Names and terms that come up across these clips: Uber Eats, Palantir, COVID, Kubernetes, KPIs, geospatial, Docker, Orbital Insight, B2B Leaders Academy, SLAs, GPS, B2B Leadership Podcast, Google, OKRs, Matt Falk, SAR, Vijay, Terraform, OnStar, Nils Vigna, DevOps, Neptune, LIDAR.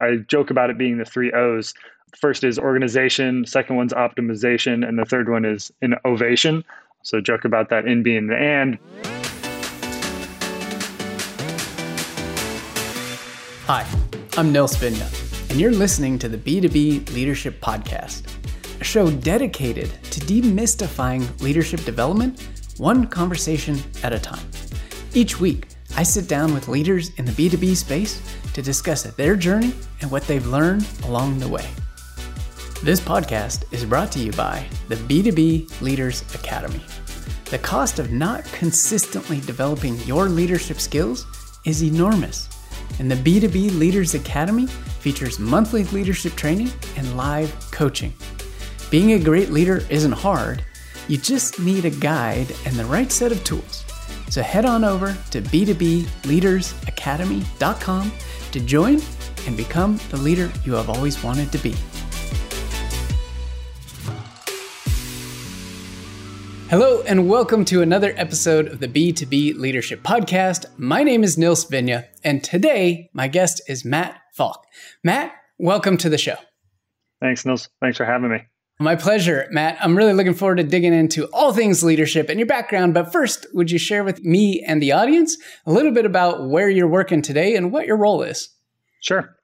I joke about it being the 3 O's. First is organization, second one's optimization, and the third one is innovation. So joke about that in being the and. Hi, I'm Nils Vigna, and you're listening to the B2B Leadership Podcast, a show dedicated to demystifying leadership development one conversation at a time. Each week, I sit down with leaders in the B2B space to discuss their journey and what they've learned along the way. This podcast is brought to you by the B2B Leaders Academy. The cost of not consistently developing your leadership skills is enormous, and the B2B Leaders Academy features monthly leadership training and live coaching. Being a great leader isn't hard, you just need a guide and the right set of tools. So head on over to b2bleadersacademy.com to join and become the leader you have always wanted to be. Hello and welcome to another episode of the B2B Leadership Podcast. My name is Nils Vigna, and today my guest is Matt Falk. Matt, welcome to the show. Thanks, Nils. Thanks for having me. My pleasure, Matt. I'm really looking forward to digging into all things leadership and your background. But first, would you share with me and the audience a little bit about where you're working today and what your role is? Sure.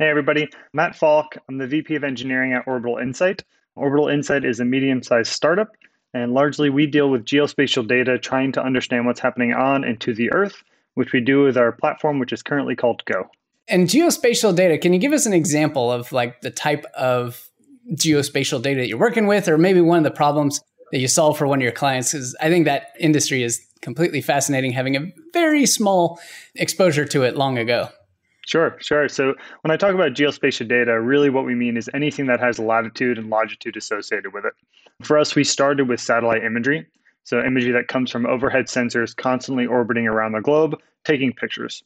Hey, everybody. Matt Falk. I'm the VP of Engineering at Orbital Insight. Orbital Insight is a medium-sized startup, and largely we deal with geospatial data, trying to understand what's happening on and to the Earth, which we do with our platform, which is currently called Go. And geospatial data, can you give us an example of like the type of geospatial data that you're working with, or maybe one of the problems that you solve for one of your clients? Because I think that industry is completely fascinating, having a very small exposure to it long ago. Sure. So when I talk about geospatial data, really what we mean is anything that has latitude and longitude associated with it. For us, we started with satellite imagery. So imagery that comes from overhead sensors constantly orbiting around the globe, taking pictures.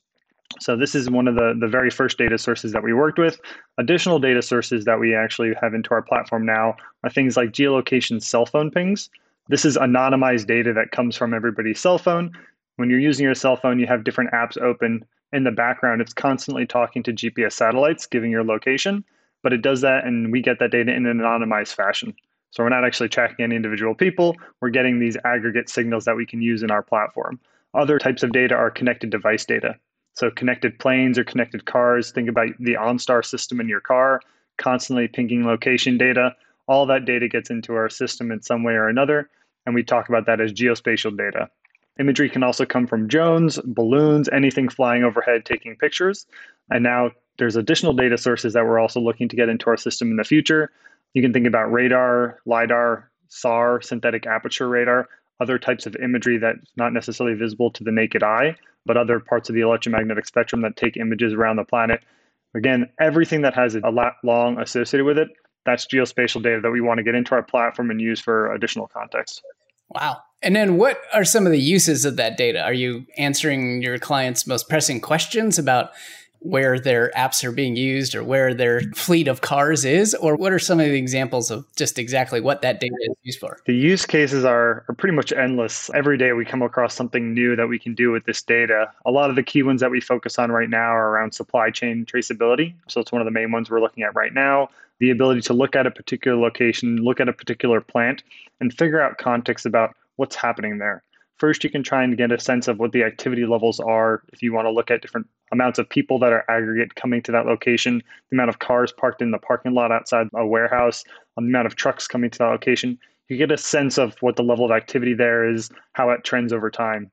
So this is one of the very first data sources that we worked with. Additional data sources that we actually have into our platform now are things like geolocation cell phone pings. This is anonymized data that comes from everybody's cell phone. When you're using your cell phone, you have different apps open. In the background, it's constantly talking to GPS satellites, giving your location, but it does that and we get that data in an anonymized fashion. So we're not actually tracking any individual people. We're getting these aggregate signals that we can use in our platform. Other types of data are connected device data. So connected planes or connected cars, think about the OnStar system in your car, constantly pinging location data. All that data gets into our system in some way or another, and we talk about that as geospatial data. Imagery can also come from drones, balloons, anything flying overhead, taking pictures. And now there's additional data sources that we're also looking to get into our system in the future. You can think about radar, LIDAR, SAR, synthetic aperture radar, other types of imagery that's not necessarily visible to the naked eye, but other parts of the electromagnetic spectrum that take images around the planet. Again, everything that has a lat long associated with it, that's geospatial data that we want to get into our platform and use for additional context. Wow. And then what are some of the uses of that data? Are you answering your clients' most pressing questions about where their apps are being used or where their fleet of cars is? Or what are some of the examples of just exactly what that data is used for? The use cases are pretty much endless. Every day we come across something new that we can do with this data. A lot of the key ones that we focus on right now are around supply chain traceability. So it's one of the main ones we're looking at right now. The ability to look at a particular location, look at a particular plant, and figure out context about what's happening there. First, you can try and get a sense of what the activity levels are. If you want to look at different amounts of people that are aggregate coming to that location, the amount of cars parked in the parking lot outside a warehouse, the amount of trucks coming to that location, you get a sense of what the level of activity there is, how it trends over time.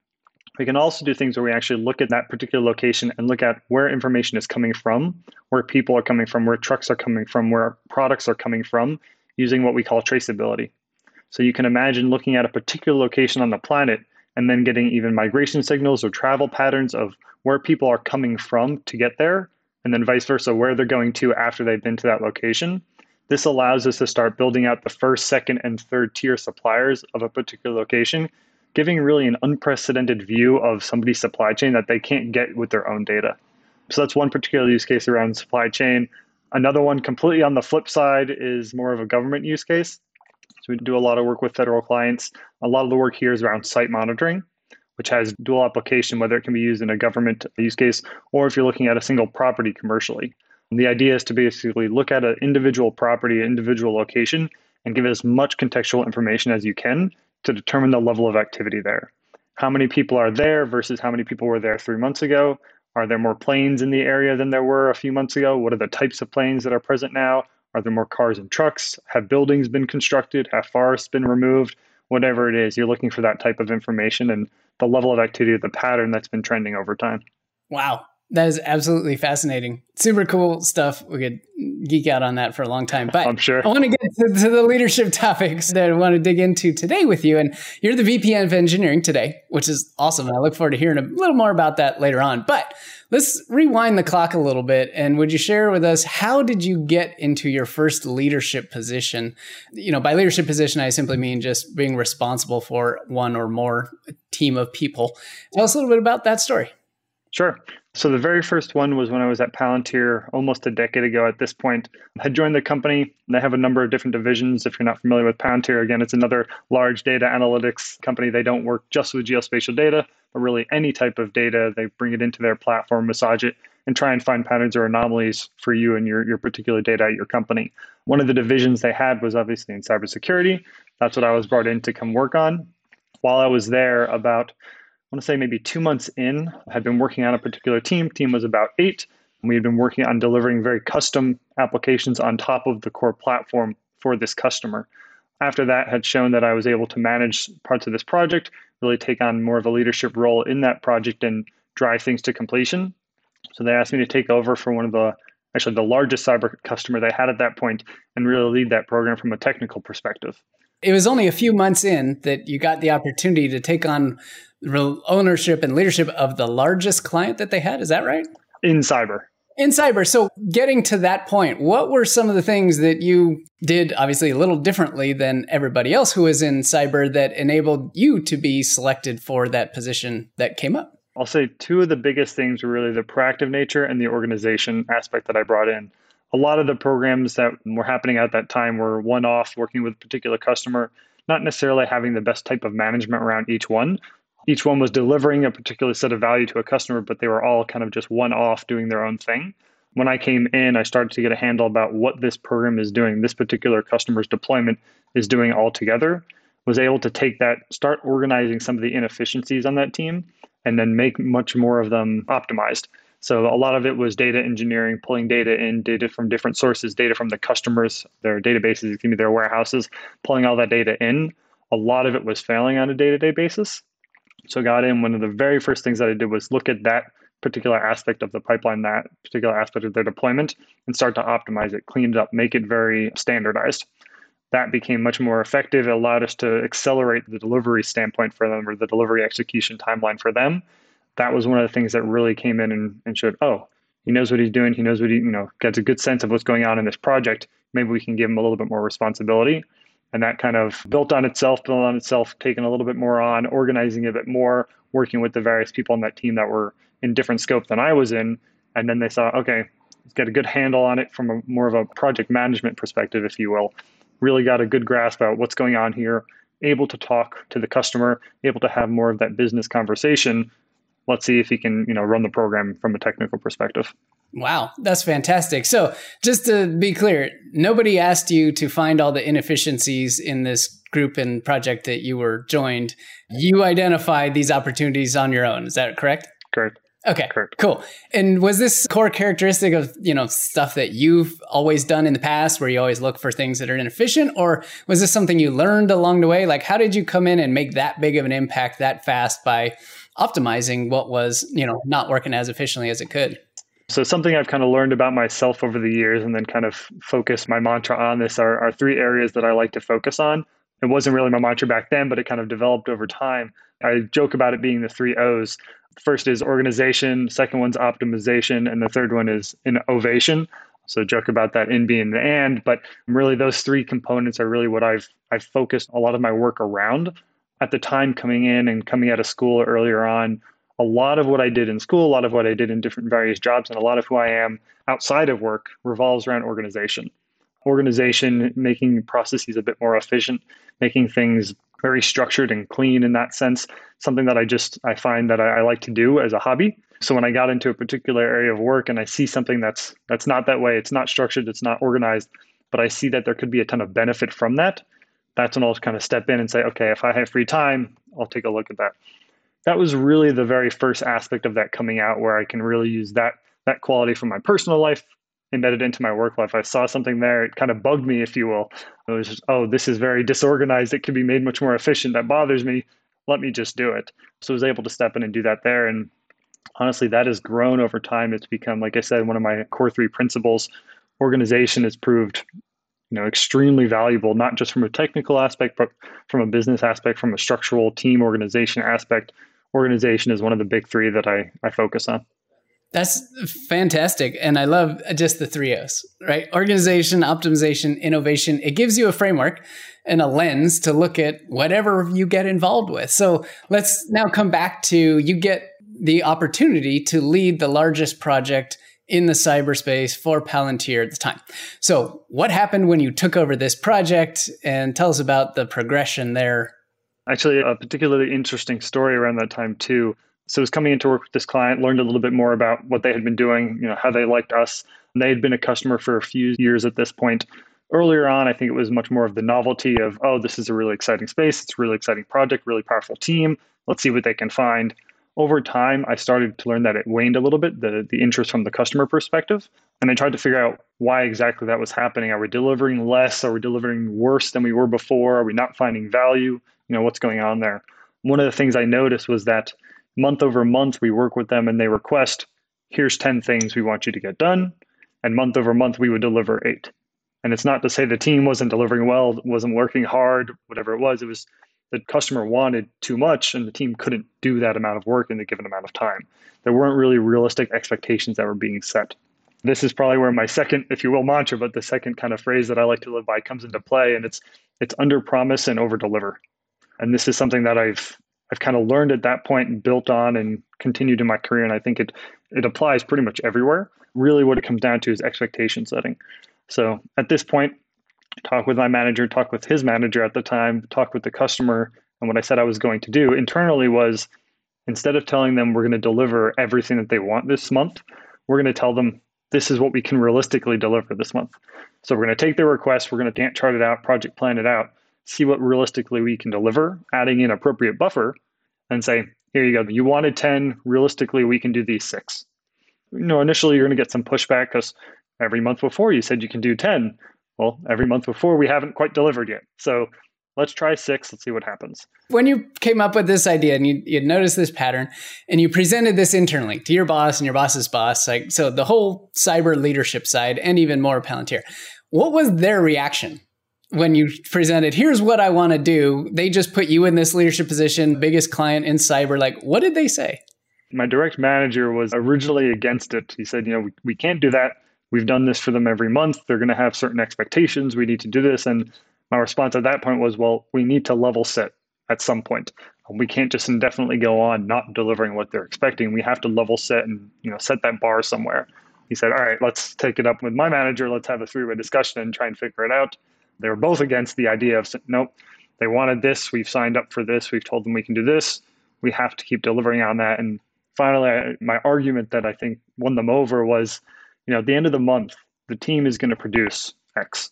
We can also do things where we actually look at that particular location and look at where information is coming from, where people are coming from, where trucks are coming from, where products are coming from, using what we call traceability. So you can imagine looking at a particular location on the planet and then getting even migration signals or travel patterns of where people are coming from to get there, and then vice versa, where they're going to after they've been to that location. This allows us to start building out the first, second, and third tier suppliers of a particular location, giving really an unprecedented view of somebody's supply chain that they can't get with their own data. So that's one particular use case around supply chain. Another one completely on the flip side is more of a government use case. So we do a lot of work with federal clients. A lot of the work here is around site monitoring, which has dual application, whether it can be used in a government use case, or if you're looking at a single property commercially. And the idea is to basically look at an individual property, an individual location, and give it as much contextual information as you can to determine the level of activity there. How many people are there versus how many people were there 3 months ago? Are there more planes in the area than there were a few months ago? What are the types of planes that are present now? Are there more cars and trucks? Have buildings been constructed? Have forests been removed? Whatever it is, you're looking for that type of information and the level of activity, the pattern that's been trending over time. Wow. That is absolutely fascinating. Super cool stuff. We could geek out on that for a long time. But I'm sure. I want to get to the leadership topics that I want to dig into today with you. And you're the VP of engineering today, which is awesome. I look forward to hearing a little more about that later on. But let's rewind the clock a little bit. And would you share with us, how did you get into your first leadership position? You know, by leadership position, I simply mean just being responsible for one or more team of people. Tell us a little bit about that story. Sure. So the very first one was when I was at Palantir almost a decade ago at this point. I had joined the company. They have a number of different divisions. If you're not familiar with Palantir, again, it's another large data analytics company. They don't work just with geospatial data, but really any type of data. They bring it into their platform, massage it, and try and find patterns or anomalies for you and your particular data at your company. One of the divisions they had was obviously in cybersecurity. That's what I was brought in to come work on. While I was there, about I want to say maybe 2 months in, I had been working on a particular team. Team was about 8, and we had been working on delivering very custom applications on top of the core platform for this customer. After that, had shown that I was able to manage parts of this project, really take on more of a leadership role in that project and drive things to completion. So they asked me to take over for one of the, actually the largest cyber customer they had at that point, and really lead that program from a technical perspective. It was only a few months in that you got the opportunity to take on real ownership and leadership of the largest client that they had. Is that right? In cyber. In cyber. So getting to that point, what were some of the things that you did obviously a little differently than everybody else who was in cyber that enabled you to be selected for that position that came up? I'll say two of the biggest things were really the proactive nature and the organization aspect that I brought in. A lot of the programs that were happening at that time were one-off, working with a particular customer, not necessarily having the best type of management around each one. Each one was delivering a particular set of value to a customer, but they were all kind of just one-off doing their own thing. When I came in, I started to get a handle about what this program is doing, this particular customer's deployment is doing altogether. Was able to take that, start organizing some of the inefficiencies on that team, and then make much more of them optimized. So a lot of it was data engineering, pulling data in, data from different sources, data from the customers, their databases, excuse me, their warehouses, pulling all that data in. A lot of it was failing on a day-to-day basis. So got in, one of the very first things that I did was look at that particular aspect of the pipeline, that particular aspect of their deployment, and start to optimize it, clean it up, make it very standardized. That became much more effective. It allowed us to accelerate the delivery standpoint for them, or the delivery execution timeline for them. That was one of the things that really came in and showed, oh, he knows what he's doing. He knows what he, you know, gets a good sense of what's going on in this project. Maybe we can give him a little bit more responsibility. And that kind of built on itself, taking a little bit more on, organizing a bit more, working with the various people on that team that were in different scope than I was in. And then they saw, okay, he's got a good handle on it from a more of a project management perspective, if you will. Really got a good grasp about what's going on here, able to talk to the customer, able to have more of that business conversation. Let's see if he can, you know, run the program from a technical perspective. Wow, that's fantastic. So just to be clear, nobody asked you to find all the inefficiencies in this group and project that you were joined. You identified these opportunities on your own. Is that correct? Correct. Okay, correct. Cool. And was this core characteristic of, you know, stuff that you've always done in the past where you always look for things that are inefficient? Or was this something you learned along the way? Like, how did you come in and make that big of an impact that fast by optimizing what was, you know, not working as efficiently as it could? So something I've kind of learned about myself over the years and then kind of focus my mantra on this are three areas that I like to focus on. It wasn't really my mantra back then, but it kind of developed over time. I joke about it being the 3 O's. First is organization, second one's optimization, and the third one is innovation. So joke about that in being the and, but really those three components are really what I've focused a lot of my work around. At the time coming in and coming out of school earlier on, a lot of what I did in school, a lot of what I did in different various jobs, and a lot of who I am outside of work revolves around organization. Organization, making processes a bit more efficient, making things very structured and clean in that sense, something that I find that I like to do as a hobby. So when I got into a particular area of work and I see something that's not that way, it's not structured, it's not organized, but I see that there could be a ton of benefit from that, that's when I'll kind of step in and say, okay, if I have free time, I'll take a look at that. That was really the very first aspect of that coming out where I can really use that quality from my personal life embedded into my work life. I saw something there. It kind of bugged me, if you will. It was just, oh, this is very disorganized. It could be made much more efficient. That bothers me. Let me just do it. So I was able to step in and do that there. And honestly, that has grown over time. It's become, like I said, one of my core three principles. Organization has proved, extremely valuable, not just from a technical aspect, but from a business aspect, from a structural team organization aspect. Organization is one of the big three that I focus on. That's fantastic. And I love just the three O's, right? Organization, optimization, innovation. It gives you a framework and a lens to look at whatever you get involved with. So let's now come back to, you get the opportunity to lead the largest project in the cyberspace for Palantir at the time. So what happened when you took over this project, and tell us about the progression there? Actually, a particularly interesting story around that time too. So I was coming into work with this client, learned a little bit more about what they had been doing, how they liked us. And they had been a customer for a few years at this point. Earlier on, I think it was much more of the novelty of, oh, this is a really exciting space. It's a really exciting project, really powerful team. Let's see what they can find. Over time, I started to learn that it waned a little bit, the interest from the customer perspective. And I tried to figure out why exactly that was happening. Are we delivering less? Are we delivering worse than we were before? Are we not finding value? What's going on there? One of the things I noticed was that month over month, we work with them and they request, here's 10 things we want you to get done. And month over month, we would deliver 8. And it's not to say the team wasn't delivering well, wasn't working hard, whatever it was the customer wanted too much and the team couldn't do that amount of work in the given amount of time. There weren't really realistic expectations that were being set. This is probably where my second, if you will, mantra, but the second kind of phrase that I like to live by comes into play, and it's under promise and over deliver. And this is something that I've kind of learned at that point and built on and continued in my career. And I think it applies pretty much everywhere. Really what it comes down to is expectation setting. So at this point, talk with my manager, talk with his manager at the time, talk with the customer. And what I said I was going to do internally was, instead of telling them we're going to deliver everything that they want this month, we're going to tell them this is what we can realistically deliver this month. So we're going to take their request, we're going to chart it out, project plan it out, see what realistically we can deliver, adding in appropriate buffer, and say, here you go, you wanted 10, realistically, we can do these 6. Initially, you're going to get some pushback because every month before you said you can do 10. Well, every month before, we haven't quite delivered yet. So let's try 6. Let's see what happens. When you came up with this idea and you noticed this pattern and you presented this internally to your boss and your boss's boss, so the whole cyber leadership side and even more Palantir, what was their reaction? When you presented, here's what I want to do, they just put you in this leadership position, biggest client in cyber. What did they say? My direct manager was originally against it. He said, we can't do that. We've done this for them every month. They're going to have certain expectations. We need to do this. And my response at that point was, well, we need to level set at some point. We can't just indefinitely go on not delivering what they're expecting. We have to level set and set that bar somewhere. He said, all right, let's take it up with my manager. Let's have a 3-way discussion and try and figure it out. They were both against the idea of, nope, they wanted this. We've signed up for this. We've told them we can do this. We have to keep delivering on that. And finally, my argument that I think won them over was, at the end of the month, the team is going to produce X.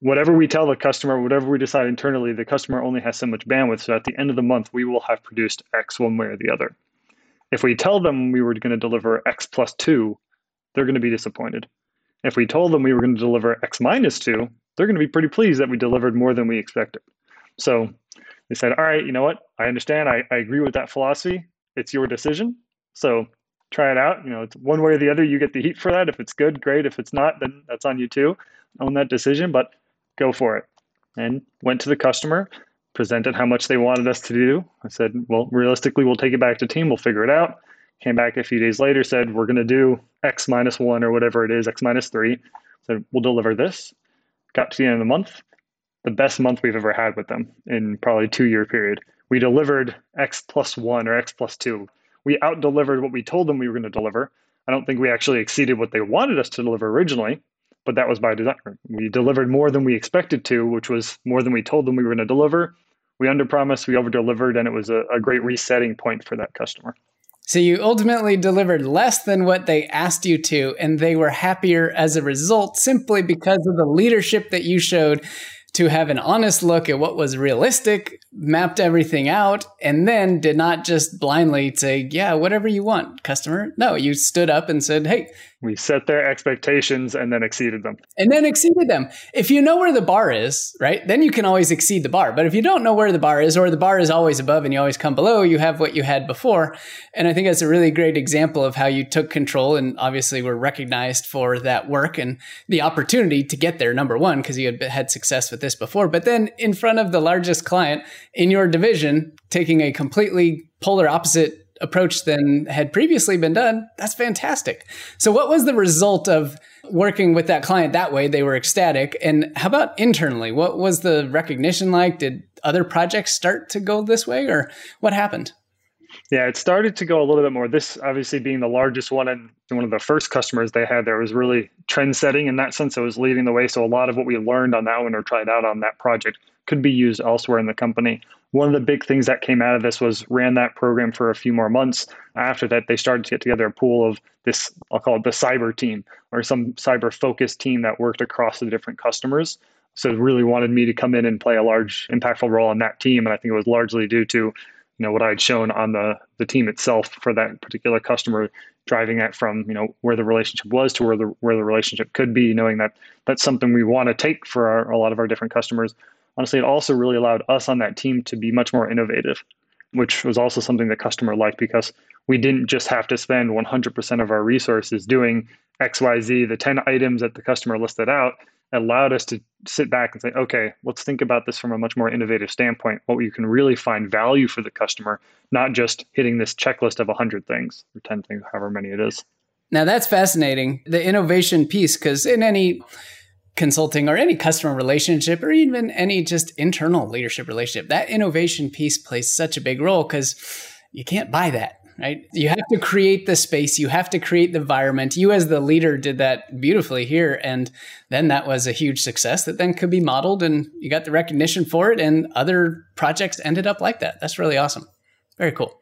Whatever we tell the customer, whatever we decide internally, the customer only has so much bandwidth. So at the end of the month, we will have produced X one way or the other. If we tell them we were going to deliver X+2, they're going to be disappointed. If we told them we were going to deliver X-2, they're going to be pretty pleased that we delivered more than we expected. So they said, all right, you know what? I understand. I agree with that philosophy. It's your decision. So try it out. It's one way or the other. You get the heat for that. If it's good, great. If it's not, then that's on you too. Own that decision, but go for it. And went to the customer, presented how much they wanted us to do. I said, well, realistically, we'll take it back to team. We'll figure it out. Came back a few days later, said, we're going to do X-1 or whatever it is, X-3. Said, we'll deliver this. Got to the end of the month, the best month we've ever had with them in probably a 2-year period. We delivered X+1 or X+2. We out-delivered what we told them we were going to deliver. I don't think we actually exceeded what they wanted us to deliver originally, but that was by design. We delivered more than we expected to, which was more than we told them we were going to deliver. we underpromised, we overdelivered, and it was a great resetting point for that customer. So you ultimately delivered less than what they asked you to, and they were happier as a result simply because of the leadership that you showed to have an honest look at what was realistic, mapped everything out, and then did not just blindly say, yeah, whatever you want, customer. No, you stood up and said, hey. We set their expectations and then exceeded them. If you know where the bar is, right, then you can always exceed the bar. But if you don't know where the bar is, or the bar is always above and you always come below, you have what you had before. And I think that's a really great example of how you took control and obviously were recognized for that work and the opportunity to get there, number one, because you had had success with this before. But then in front of the largest client in your division, taking a completely polar opposite approach than had previously been done, that's fantastic. So what was the result of working with that client that way? They were ecstatic. And how about internally? What was the recognition like? Did other projects start to go this way, or what happened? Yeah, it started to go a little bit more. This obviously being the largest one and one of the first customers they had there was really trend setting in that sense. It was leading the way. So a lot of what we learned on that one or tried out on that project could be used elsewhere in the company. One of the big things that came out of this was ran that program for a few more months. After that, they started to get together a pool of this, I'll call it the cyber team or some cyber focused team that worked across the different customers. So really wanted me to come in and play a large impactful role on that team. And I think it was largely due to, what I had shown on the team itself for that particular customer, driving that from, where the relationship was to where the relationship could be, knowing that that's something we want to take for a lot of our different customers. Honestly, it also really allowed us on that team to be much more innovative, which was also something the customer liked because we didn't just have to spend 100% of our resources doing X, Y, Z. The 10 items that the customer listed out allowed us to sit back and say, okay, let's think about this from a much more innovative standpoint, what you can really find value for the customer, not just hitting this checklist of 100 things or 10 things, however many it is. Now, that's fascinating, the innovation piece, because in any consulting or any customer relationship or even any just internal leadership relationship, that innovation piece plays such a big role because you can't buy that, right? You have to create the space. You have to create the environment. You as the leader did that beautifully here. And then that was a huge success that then could be modeled and you got the recognition for it. And other projects ended up like that. That's really awesome. Very cool.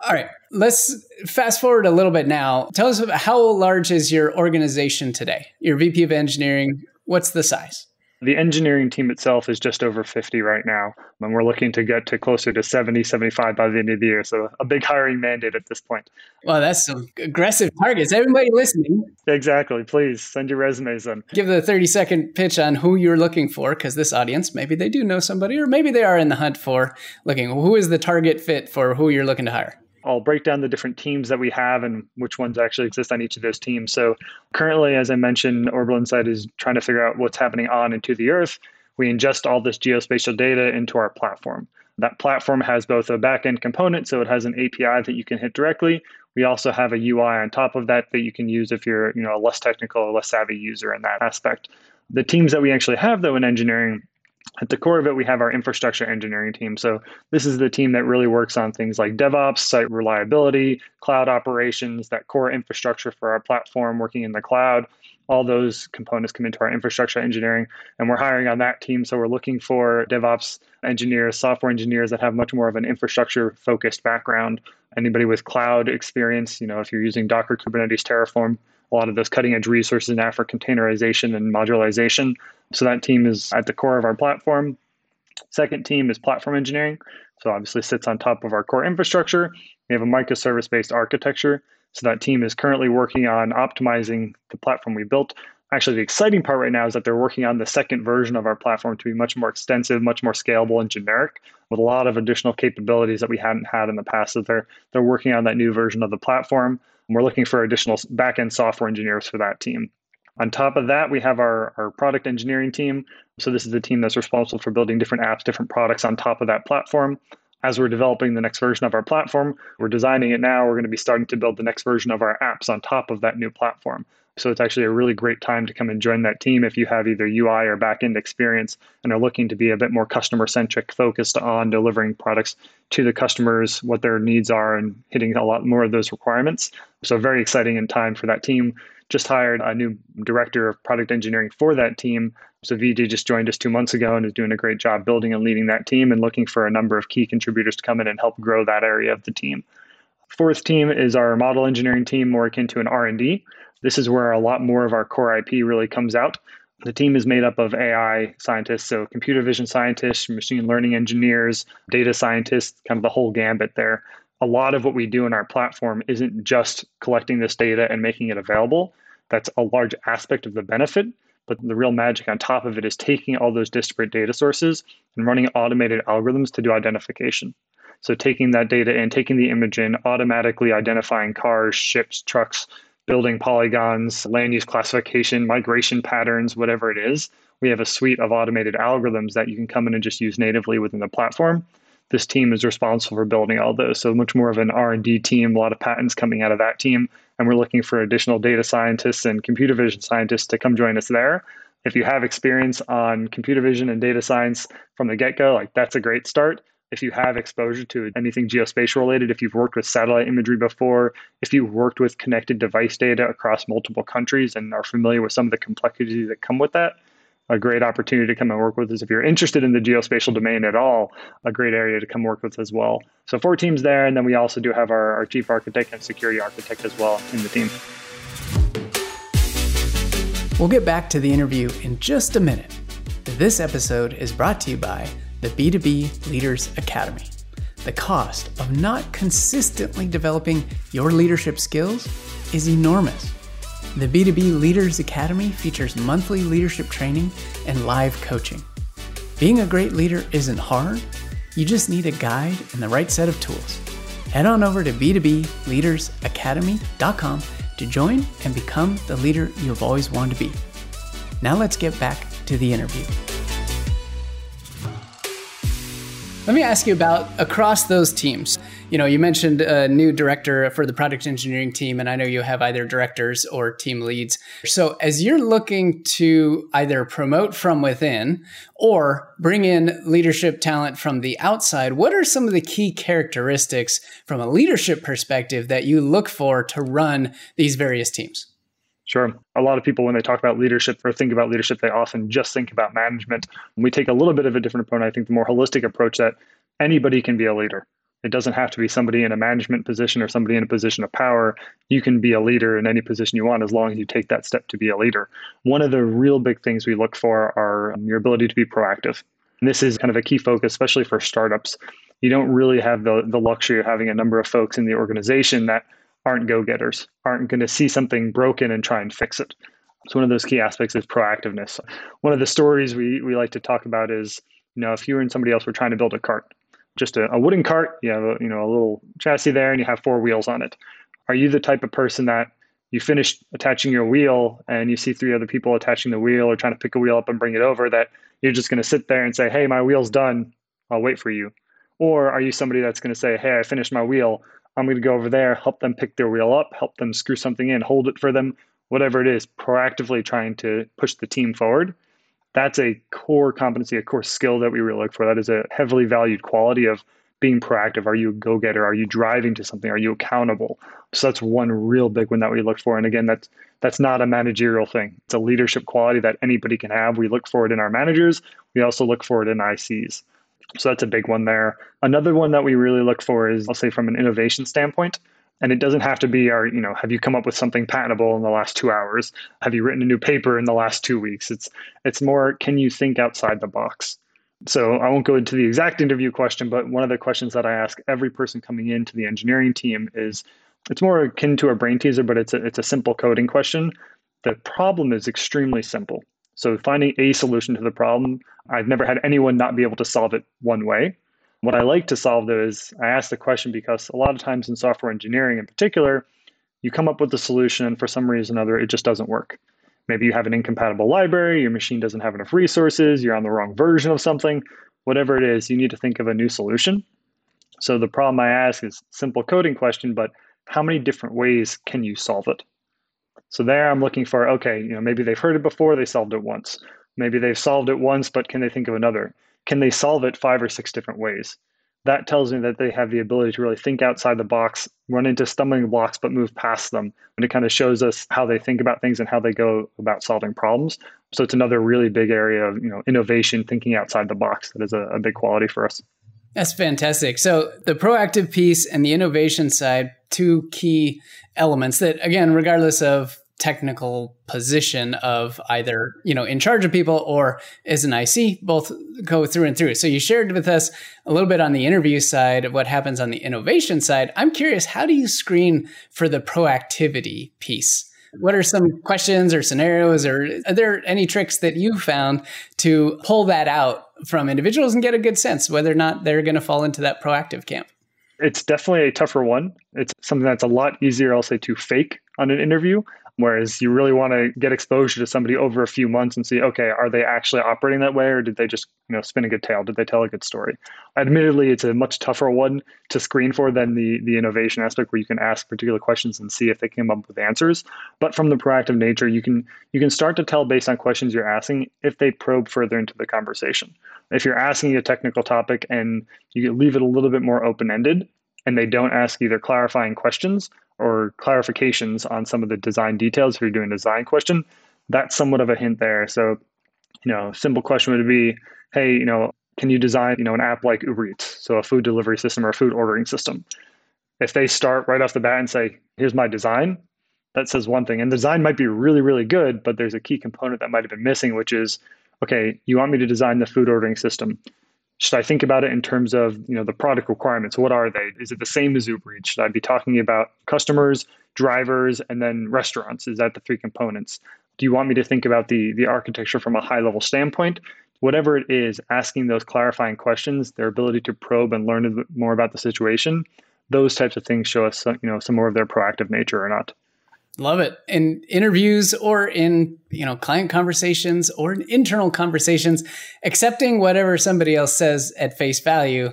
All right, let's fast forward a little bit now. Tell us about how large is your organization today? Your VP of engineering, what's the size? The engineering team itself is just over 50 right now, and we're looking to get to closer to 70, 75 by the end of the year. So a big hiring mandate at this point. Well, that's some aggressive targets. Everybody listening. Exactly. Please send your resumes in. Give the 30-second pitch on who you're looking for, because this audience, maybe they do know somebody, or maybe they are in the hunt for looking. Who is the target fit for who you're looking to hire? I'll break down the different teams that we have and which ones actually exist on each of those teams. So currently, as I mentioned, Orbital Insight is trying to figure out what's happening on and to the Earth. We ingest all this geospatial data into our platform. That platform has both a back-end component, so it has an API that you can hit directly. We also have a UI on top of that that you can use if you're a less technical or less savvy user in that aspect. The teams that we actually have, though, in engineering, at the core of it, we have our infrastructure engineering team. So this is the team that really works on things like DevOps, site reliability, cloud operations, that core infrastructure for our platform, working in the cloud. All those components come into our infrastructure engineering, and we're hiring on that team. So we're looking for DevOps engineers, software engineers that have much more of an infrastructure-focused background. Anybody with cloud experience, if you're using Docker, Kubernetes, Terraform, a lot of those cutting-edge resources now for containerization and modularization. So that team is at the core of our platform. Second team is platform engineering. So obviously sits on top of our core infrastructure. We have a microservice-based architecture. So that team is currently working on optimizing the platform we built. Actually, the exciting part right now is that they're working on the second version of our platform to be much more extensive, much more scalable and generic, with a lot of additional capabilities that we hadn't had in the past. So they're working on that new version of the platform. And we're looking for additional back-end software engineers for that team. On top of that, we have our product engineering team. So this is the team that's responsible for building different apps, different products on top of that platform. As we're developing the next version of our platform, we're designing it now. We're going to be starting to build the next version of our apps on top of that new platform. So it's actually a really great time to come and join that team if you have either UI or backend experience and are looking to be a bit more customer-centric, focused on delivering products to the customers, what their needs are, and hitting a lot more of those requirements. So very exciting in time for that team. just hired a new director of product engineering for that team. So Vijay just joined us 2 months ago and is doing a great job building and leading that team and looking for a number of key contributors to come in and help grow that area of the team. Fourth team is our model engineering team, more akin to an R&D. This is where a lot more of our core IP really comes out. The team is made up of AI scientists, so computer vision scientists, machine learning engineers, data scientists, kind of the whole gambit there. A lot of what we do in our platform isn't just collecting this data and making it available. That's a large aspect of the benefit, but the real magic on top of it is taking all those disparate data sources and running automated algorithms to do identification. So taking that data in, taking the image in, automatically identifying cars, ships, trucks, building polygons, land use classification, migration patterns, whatever it is. We have a suite of automated algorithms that you can come in and just use natively within the platform. This team is responsible for building all those. So much more of an R&D team, a lot of patents coming out of that team. And we're looking for additional data scientists and computer vision scientists to come join us there. If you have experience on computer vision and data science from the get-go, like that's a great start. If you have exposure to anything geospatial related, if you've worked with satellite imagery before, if you've worked with connected device data across multiple countries and are familiar with some of the complexities that come with that, a great opportunity to come and work with us. If you're interested in the geospatial domain at all, a great area to come work with as well. So 4 teams there, and then we also do have our chief architect and security architect as well in the team. We'll get back to the interview in just a minute. This episode is brought to you by the B2B Leaders Academy. The cost of not consistently developing your leadership skills is enormous. The B2B Leaders Academy features monthly leadership training and live coaching. Being a great leader isn't hard. You just need a guide and the right set of tools. Head on over to b2bleadersacademy.com to join and become the leader you've always wanted to be. Now let's get back to the interview. Let me ask you about across those teams. You know, you mentioned a new director for the product engineering team, and I know you have either directors or team leads. So as you're looking to either promote from within or bring in leadership talent from the outside, what are some of the key characteristics from a leadership perspective that you look for to run these various teams? Sure. A lot of people, when they talk about leadership or think about leadership, they often just think about management. We take a little bit of a different approach. I think the more holistic approach that anybody can be a leader. It doesn't have to be somebody in a management position or somebody in a position of power. You can be a leader in any position you want as long as you take that step to be a leader. One of the real big things we look for are your ability to be proactive. And this is kind of a key focus, especially for startups. You don't really have the luxury of having a number of folks in the organization that aren't go-getters, aren't going to see something broken and try and fix it. So one of those key aspects is proactiveness. One of the stories we like to talk about is, you know, if you and somebody else were trying to build a cart, just a wooden cart, you have a little chassis there and you have 4 wheels on it. Are you the type of person that you finish attaching your wheel and you see 3 other people attaching the wheel or trying to pick a wheel up and bring it over, that you're just going to sit there and say, hey, my wheel's done, I'll wait for you? Or are you somebody that's going to say, hey, I finished my wheel, I'm going to go over there, help them pick their wheel up, help them screw something in, hold it for them, whatever it is, proactively trying to push the team forward? That's a core competency, a core skill that we really look for. That is a heavily valued quality of being proactive. Are you a go-getter? Are you driving to something? Are you accountable? So that's one real big one that we look for. And again, that's not a managerial thing. It's a leadership quality that anybody can have. We look for it in our managers. We also look for it in ICs. So that's a big one there. Another one that we really look for is, I'll say, from an innovation standpoint, and it doesn't have to be our, you know, have you come up with something patentable in the last 2 hours? Have you written a new paper in the last 2 weeks? It's more, can you think outside the box? So I won't go into the exact interview question, but one of the questions that I ask every person coming into the engineering team is, it's more akin to a brain teaser, but it's a simple coding question. The problem is extremely simple. So finding a solution to the problem, I've never had anyone not be able to solve it one way. What I like to solve, though, is I ask the question because a lot of times in software engineering in particular, you come up with the solution and for some reason or another, it just doesn't work. Maybe you have an incompatible library, your machine doesn't have enough resources, you're on the wrong version of something, whatever it is, you need to think of a new solution. So the problem I ask is simple coding question, but how many different ways can you solve it? So there I'm looking for, okay, you know, maybe they've heard it before, they solved it once. Maybe they've solved it once, but can they think of another? Can they solve it 5 or 6 different ways? that tells me that they have the ability to really think outside the box, run into stumbling blocks, but move past them. And it kind of shows us how they think about things and how they go about solving problems. So it's another really big area of, you know, innovation, thinking outside the box. That is a big quality for us. That's fantastic. So the proactive piece and the innovation side, two key elements that, again, regardless of technical position of either, you know, in charge of people or as an IC, both go through and through. So you shared with us a little bit on the interview side of what happens on the innovation side. I'm curious, how do you screen for the proactivity piece? What are some questions or scenarios, or are there any tricks that you found to pull that out from individuals and get a good sense whether or not they're going to fall into that proactive camp? It's definitely a tougher one. It's something that's a lot easier, I'll say, to fake on an interview. Whereas you really want to get exposure to somebody over a few months and see, okay, are they actually operating that way? Or did they just, you know, spin a good tale? Did they tell a good story? Admittedly, it's a much tougher one to screen for than the innovation aspect, where you can ask particular questions and see if they came up with answers. But from the proactive nature, you can start to tell based on questions you're asking if they probe further into the conversation. If you're asking a technical topic and you leave it a little bit more open-ended and they don't ask either clarifying questions or clarifications on some of the design details, if you're doing a design question, that's somewhat of a hint there. So, you know, simple question would be, hey, you know, can you design, you know, an app like Uber Eats? So a food delivery system or a food ordering system. If they start right off the bat and say, here's my design, that says one thing. And the design might be really, really good, but there's a key component that might have been missing, which is, okay, you want me to design the food ordering system. Should I think about it in terms of, you know, the product requirements? What are they? Is it the same as Uber Eats? Should I be talking about customers, drivers, and then restaurants? Is that the three components? Do you want me to think about the architecture from a high-level standpoint? Whatever it is, asking those clarifying questions, their ability to probe and learn more about the situation, those types of things show us, you know, some more of their proactive nature or not. Love it. In interviews or in, you know, client conversations or in internal conversations, accepting whatever somebody else says at face value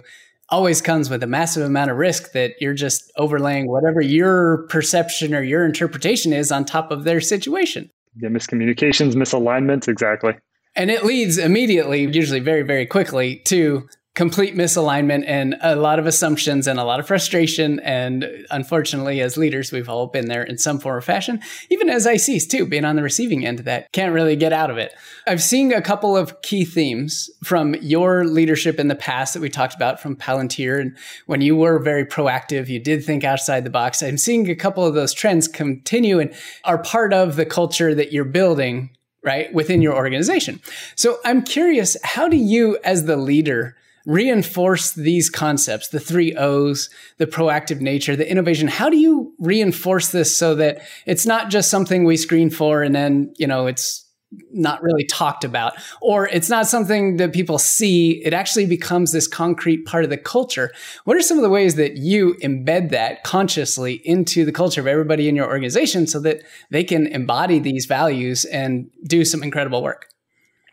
always comes with a massive amount of risk that you're just overlaying whatever your perception or your interpretation is on top of their situation. Yeah, miscommunications, misalignments, exactly. And it leads immediately, usually very, very quickly, to complete misalignment and a lot of assumptions and a lot of frustration. And unfortunately, as leaders, we've all been there in some form or fashion, even as ICs too, being on the receiving end of that, can't really get out of it. I've seen a couple of key themes from your leadership in the past that we talked about from Palantir. And when you were very proactive, you did think outside the box. I'm seeing a couple of those trends continue and are part of the culture that you're building, right, within your organization. So I'm curious, how do you as the leader reinforce these concepts, the three O's, the proactive nature, the innovation? How do you reinforce this so that it's not just something we screen for and then, you know, it's not really talked about, or it's not something that people see? It actually becomes this concrete part of the culture. What are some of the ways that you embed that consciously into the culture of everybody in your organization so that they can embody these values and do some incredible work?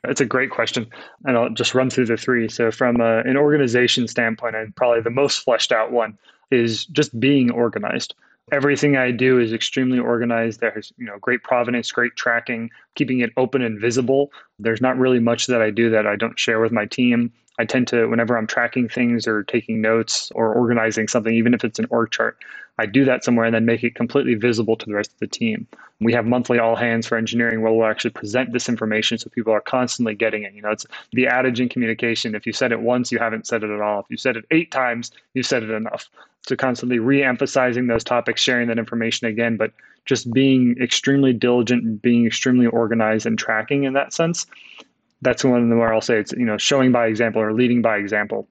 It's a great question. And I'll just run through the three. So from an organization standpoint, and probably the most fleshed out one is just being organized. Everything I do is extremely organized. There's, you know, great provenance, great tracking, keeping it open and visible. There's not really much that I do that I don't share with my team. I tend to, whenever I'm tracking things or taking notes or organizing something, even if it's an org chart, I do that somewhere and then make it completely visible to the rest of the team. We have monthly all hands for engineering where we'll actually present this information so people are constantly getting it. You know, it's the adage in communication. If you said it once, you haven't said it at all. If you said it 8 times, you've said it enough. So constantly re-emphasizing those topics, sharing that information again, but just being extremely diligent, being extremely organized and tracking in that sense. That's one where I'll say it's, you know, showing by example or leading by example.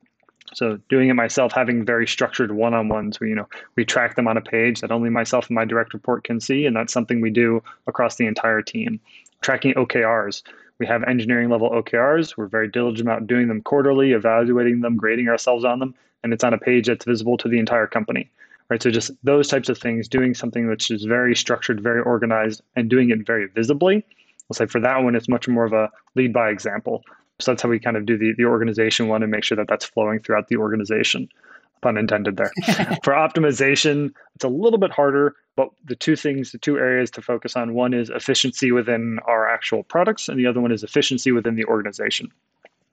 So doing it myself, having very structured one-on-ones where, you know, we track them on a page that only myself and my direct report can see. And that's something we do across the entire team. Tracking OKRs. We have engineering level OKRs. We're very diligent about doing them quarterly, evaluating them, grading ourselves on them. And it's on a page that's visible to the entire company. Right? So just those types of things, doing something which is very structured, very organized, and doing it very visibly. I'll say for that one, it's much more of a lead by example. So that's how we kind of do the organization one and make sure that that's flowing throughout the organization. Pun intended there. For optimization, it's a little bit harder, but the two areas to focus on, one is efficiency within our actual products, and the other one is efficiency within the organization.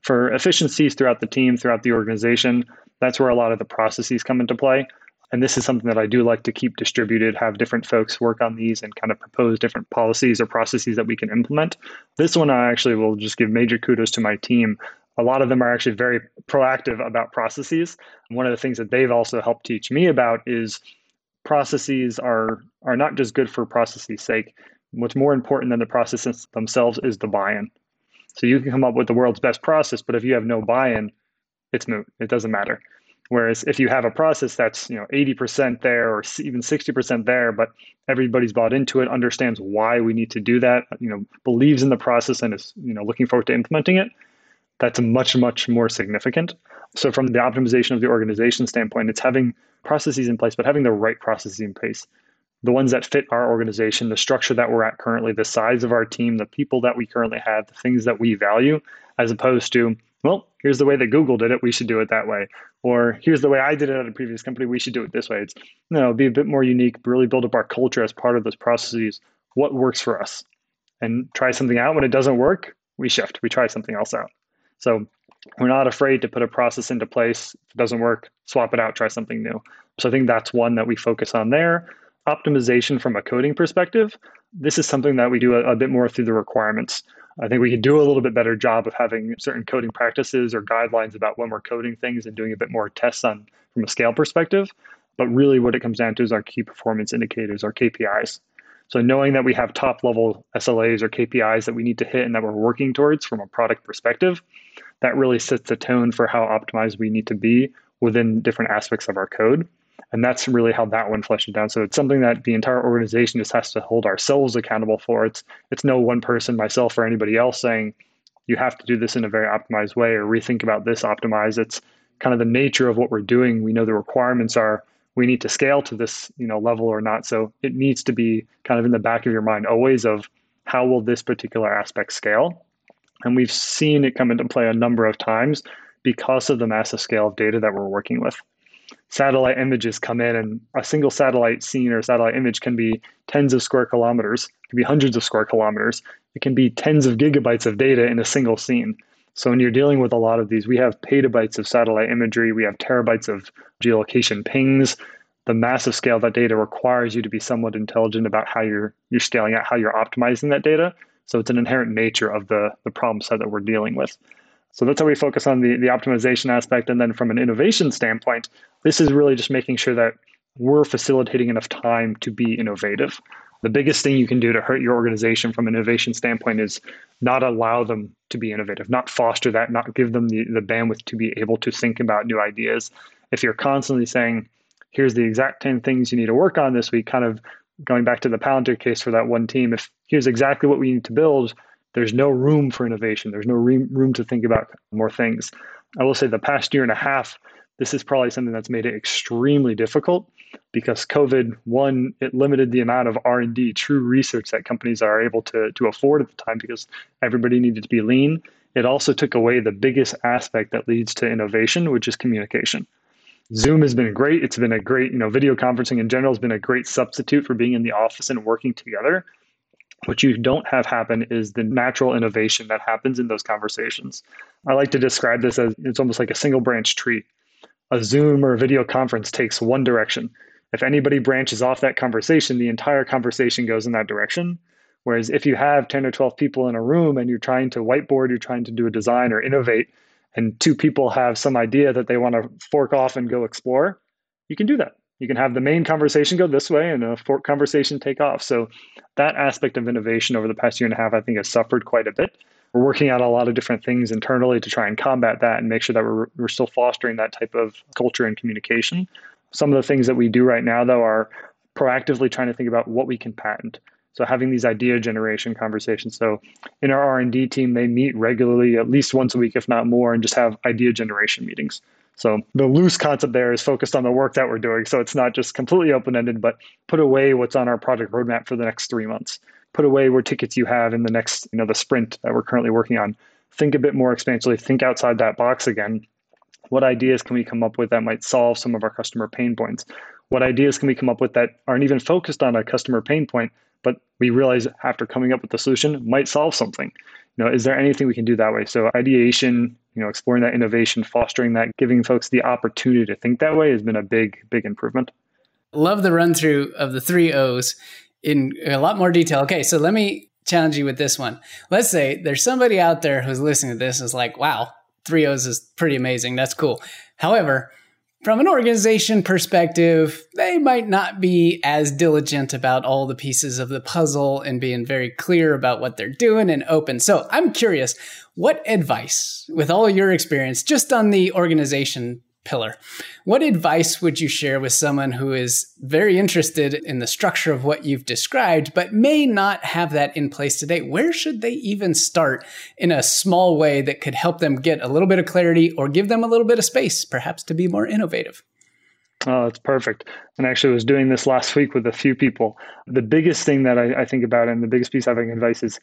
for efficiencies throughout the team, throughout the organization. That's where a lot of the processes come into play. And this is something that I do like to keep distributed, have different folks work on these and kind of propose different policies or processes that we can implement. This one, I actually will just give major kudos to my team. A lot of them are actually very proactive about processes. And one of the things that they've also helped teach me about is processes are not just good for processes' sake. What's more important than the processes themselves is the buy-in. So you can come up with the world's best process, but if you have no buy-in, it's moot. It doesn't matter. Whereas if you have a process that's 80% there or even 60% there, but everybody's bought into it, understands why we need to do that, believes in the process and is looking forward to implementing it, that's much, much more significant. So from the optimization of the organization standpoint, it's having processes in place, but having the right processes in place. The ones that fit our organization, the structure that we're at currently, the size of our team, the people that we currently have, the things that we value, as opposed to, well, here's the way that Google did it, we should do it that way. Or here's the way I did it at a previous company, we should do it this way. It's be a bit more unique, really build up our culture as part of those processes, what works for us. And try something out. When it doesn't work, we shift, we try something else out. So we're not afraid to put a process into place. If it doesn't work, swap it out, try something new. So I think that's one that we focus on there. Optimization from a coding perspective, this is something that we do a bit more through the requirements. I think we could do a little bit better job of having certain coding practices or guidelines about when we're coding things and doing a bit more tests on from a scale perspective. But really what it comes down to is our key performance indicators, our KPIs. So knowing that we have top level SLAs or KPIs that we need to hit and that we're working towards from a product perspective, that really sets the tone for how optimized we need to be within different aspects of our code. And that's really how that one fleshes down. So it's something that the entire organization just has to hold ourselves accountable for. It's no one person, myself, or anybody else saying, you have to do this in a very optimized way or rethink about this optimize. It's kind of the nature of what we're doing. We know the requirements are, we need to scale to this level or not. So it needs to be kind of in the back of your mind always of how will this particular aspect scale? And we've seen it come into play a number of times because of the massive scale of data that we're working with. Satellite images come in, and a single satellite scene or satellite image can be tens of square kilometers, it can be hundreds of square kilometers, it can be tens of gigabytes of data in a single scene. So when you're dealing with a lot of these, we have petabytes of satellite imagery, we have terabytes of geolocation pings. The massive scale of that data requires you to be somewhat intelligent about how you're scaling out, how you're optimizing that data. So it's an inherent nature of the problem set that we're dealing with. So that's how we focus on the optimization aspect. And then from an innovation standpoint, this is really just making sure that we're facilitating enough time to be innovative. The biggest thing you can do to hurt your organization from an innovation standpoint is not allow them to be innovative, not foster that, not give them the bandwidth to be able to think about new ideas. If you're constantly saying, here's the exact 10 things you need to work on this week, kind of going back to the Palantir case for that one team, if here's exactly what we need to build, there's no room for innovation. There's no room to think about more things. I will say the past year and a half, this is probably something that's made it extremely difficult because COVID, one, it limited the amount of R&D, true research that companies are able to afford at the time because everybody needed to be lean. It also took away the biggest aspect that leads to innovation, which is communication. Zoom has been great. It's been a great, video conferencing in general has been a great substitute for being in the office and working together. What you don't have happen is the natural innovation that happens in those conversations. I like to describe this as it's almost like a single branch tree. A Zoom or a video conference takes one direction. If anybody branches off that conversation, the entire conversation goes in that direction. Whereas if you have 10 or 12 people in a room and you're trying to whiteboard, you're trying to do a design or innovate, and two people have some idea that they want to fork off and go explore, you can do that. You can have the main conversation go this way and a fork conversation take off. So that aspect of innovation over the past year and a half, I think, has suffered quite a bit. We're working on a lot of different things internally to try and combat that and make sure that we're still fostering that type of culture and communication. Some of the things that we do right now, though, are proactively trying to think about what we can patent. So having these idea generation conversations. So in our R&D team, they meet regularly at least once a week, if not more, and just have idea generation meetings. So the loose concept there is focused on the work that we're doing. So it's not just completely open-ended, but put away what's on our project roadmap for the next 3 months. Put away where tickets you have in the next, the sprint that we're currently working on. Think a bit more expansively, think outside that box again. What ideas can we come up with that might solve some of our customer pain points? What ideas can we come up with that aren't even focused on a customer pain point, but we realize after coming up with the solution might solve something? Is there anything we can do that way? So ideation, exploring that innovation, fostering that, giving folks the opportunity to think that way has been a big, big improvement. Love the run through of the three O's in a lot more detail. Okay, so let me challenge you with this one. Let's say there's somebody out there who's listening to this and is like, wow, three O's is pretty amazing. That's cool. However, from an organization perspective, they might not be as diligent about all the pieces of the puzzle and being very clear about what they're doing and open. So I'm curious, what advice, with all your experience, just on the organization pillar, what advice would you share with someone who is very interested in the structure of what you've described, but may not have that in place today? Where should they even start in a small way that could help them get a little bit of clarity or give them a little bit of space, perhaps to be more innovative? Oh, that's perfect. And actually, I was doing this last week with a few people. The biggest thing that I think about and the biggest piece of advice is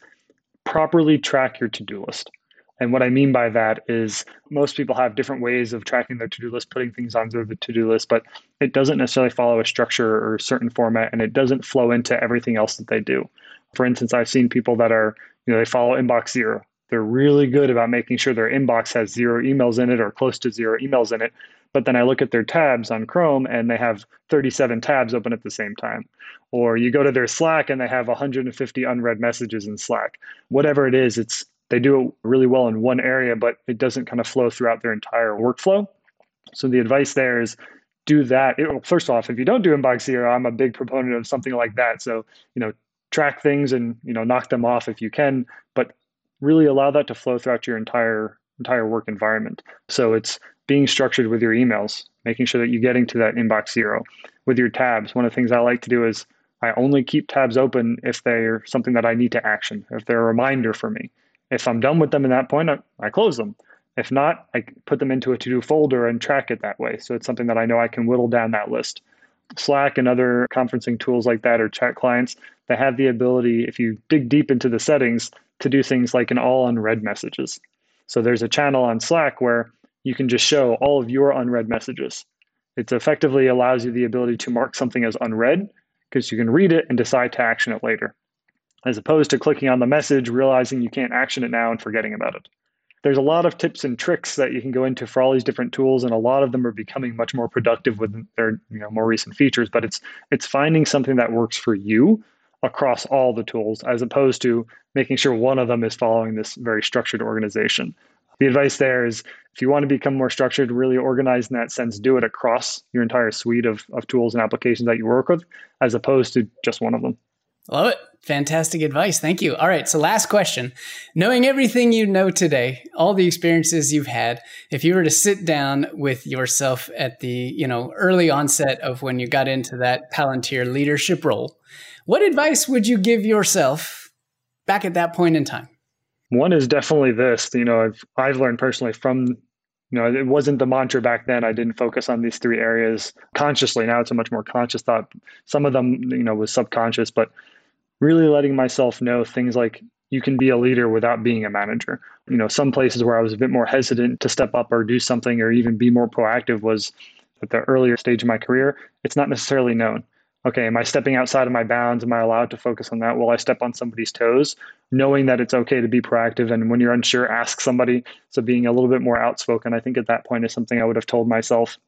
properly track your to-do list. And what I mean by that is most people have different ways of tracking their to-do list, putting things onto the to-do list, but it doesn't necessarily follow a structure or a certain format, and it doesn't flow into everything else that they do. For instance, I've seen people that are, they follow inbox zero. They're really good about making sure their inbox has zero emails in it or close to zero emails in it. But then I look at their tabs on Chrome and they have 37 tabs open at the same time. Or you go to their Slack and they have 150 unread messages in Slack. Whatever it is, they do it really well in one area, but it doesn't kind of flow throughout their entire workflow. So the advice there is do that. First off, if you don't do inbox zero, I'm a big proponent of something like that. So, track things and, knock them off if you can, but really allow that to flow throughout your entire work environment. So it's being structured with your emails, making sure that you're getting to that inbox zero. With your tabs, one of the things I like to do is I only keep tabs open if they're something that I need to action, if they're a reminder for me. If I'm done with them at that point, I close them. If not, I put them into a to-do folder and track it that way. So it's something that I know I can whittle down that list. Slack and other conferencing tools like that or chat clients, they have the ability, if you dig deep into the settings, to do things like an all unread messages. So there's a channel on Slack where you can just show all of your unread messages. It effectively allows you the ability to mark something as unread because you can read it and decide to action it later, as opposed to clicking on the message, realizing you can't action it now and forgetting about it. There's a lot of tips and tricks that you can go into for all these different tools, and a lot of them are becoming much more productive with their more recent features, but it's finding something that works for you across all the tools, as opposed to making sure one of them is following this very structured organization. The advice there is if you want to become more structured, really organized in that sense, do it across your entire suite of tools and applications that you work with, as opposed to just one of them. Love it. Fantastic advice. Thank you. All right. So last question, knowing everything you know today, all the experiences you've had, if you were to sit down with yourself at the, early onset of when you got into that Palantir leadership role, what advice would you give yourself back at that point in time? One is definitely this, I've learned personally from it wasn't the mantra back then. I didn't focus on these three areas consciously. Now it's a much more conscious thought. Some of them, was subconscious, but really letting myself know things like you can be a leader without being a manager. Some places where I was a bit more hesitant to step up or do something or even be more proactive was at the earlier stage of my career. It's not necessarily known. Okay, am I stepping outside of my bounds? Am I allowed to focus on that? Will I step on somebody's toes? Knowing that it's okay to be proactive, and when you're unsure, ask somebody. So being a little bit more outspoken, I think at that point is something I would have told myself.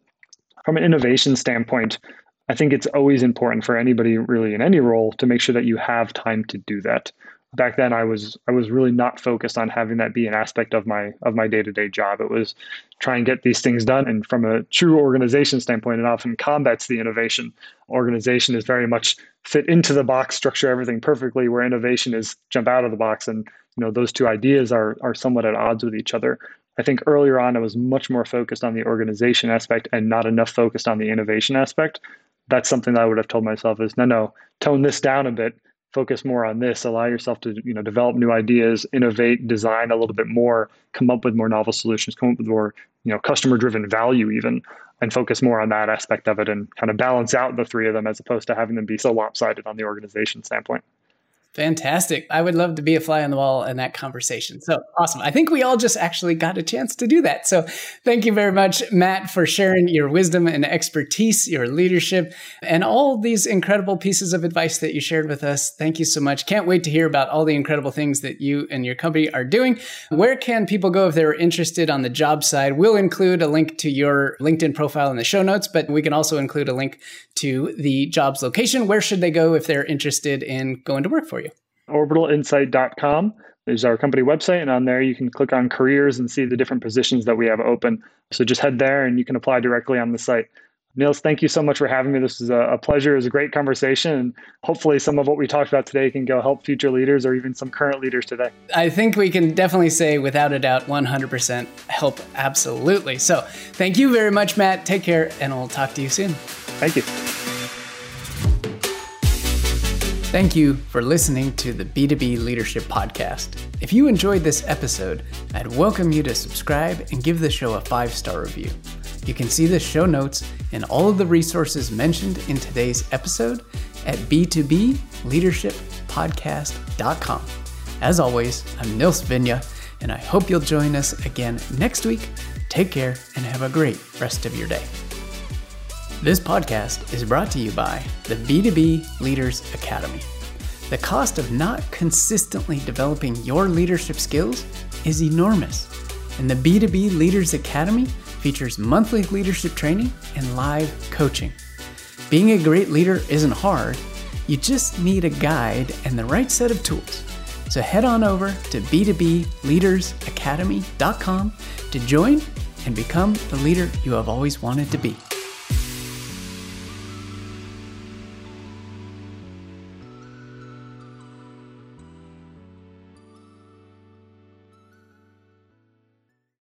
From an innovation standpoint, I think it's always important for anybody really in any role to make sure that you have time to do that. Back then, I was really not focused on having that be an aspect of my day-to-day job. It was try and get these things done. And from a true organization standpoint, it often combats the innovation. Organization is very much fit into the box, structure everything perfectly, where innovation is jump out of the box. And those two ideas are somewhat at odds with each other. I think earlier on, I was much more focused on the organization aspect and not enough focused on the innovation aspect. That's something that I would have told myself is, no, tone this down a bit. Focus more on this, allow yourself to develop new ideas, innovate, design a little bit more, come up with more novel solutions, come up with more customer-driven value even, and focus more on that aspect of it and kind of balance out the three of them as opposed to having them be so lopsided on the organization standpoint. Fantastic. I would love to be a fly on the wall in that conversation. So awesome. I think we all just actually got a chance to do that. So thank you very much, Matt, for sharing your wisdom and expertise, your leadership, and all these incredible pieces of advice that you shared with us. Thank you so much. Can't wait to hear about all the incredible things that you and your company are doing. Where can people go if they're interested on the job side? We'll include a link to your LinkedIn profile in the show notes, but we can also include a link to the jobs location. Where should they go if they're interested in going to work for you? orbitalinsight.com is our company website. And on there, you can click on careers and see the different positions that we have open. So just head there and you can apply directly on the site. Nils, thank you so much for having me. This was a pleasure. It was a great conversation. And hopefully some of what we talked about today can go help future leaders or even some current leaders today. I think we can definitely say without a doubt, 100% help. Absolutely. So thank you very much, Matt. Take care. And I'll talk to you soon. Thank you. Thank you for listening to the B2B Leadership Podcast. If you enjoyed this episode, I'd welcome you to subscribe and give the show a 5-star review. You can see the show notes and all of the resources mentioned in today's episode at b2bleadershippodcast.com. As always, I'm Nils Vigna, and I hope you'll join us again next week. Take care and have a great rest of your day. This podcast is brought to you by the B2B Leaders Academy. The cost of not consistently developing your leadership skills is enormous, and the B2B Leaders Academy features monthly leadership training and live coaching. Being a great leader isn't hard. You just need a guide and the right set of tools. So head on over to b2bleadersacademy.com to join and become the leader you have always wanted to be.